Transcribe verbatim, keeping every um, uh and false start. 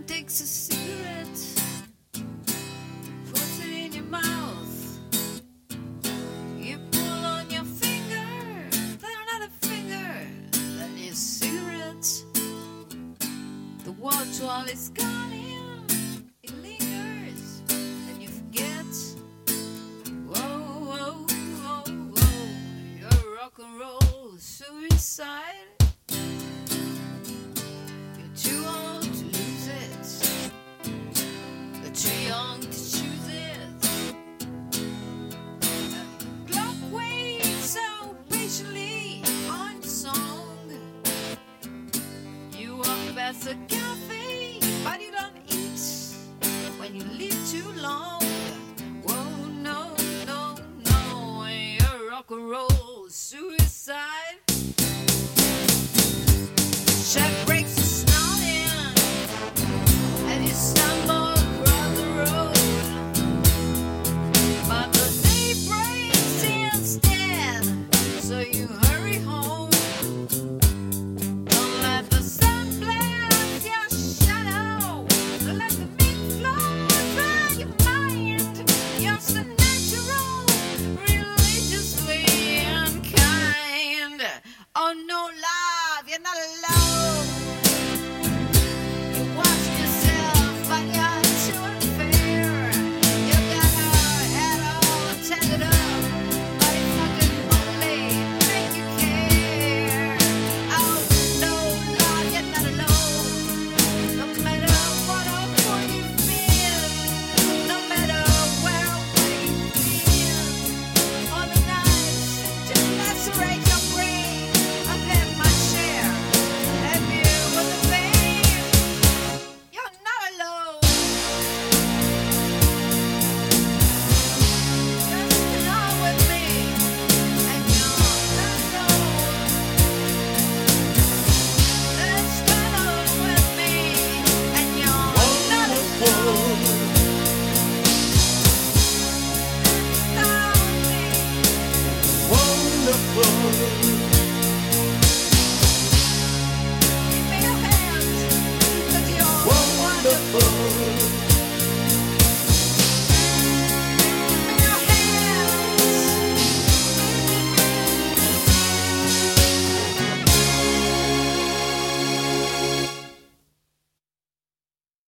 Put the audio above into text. Someone takes a cigarette, puts it in your mouth. You pull on your finger, then another finger, then your cigarette. The water is gone.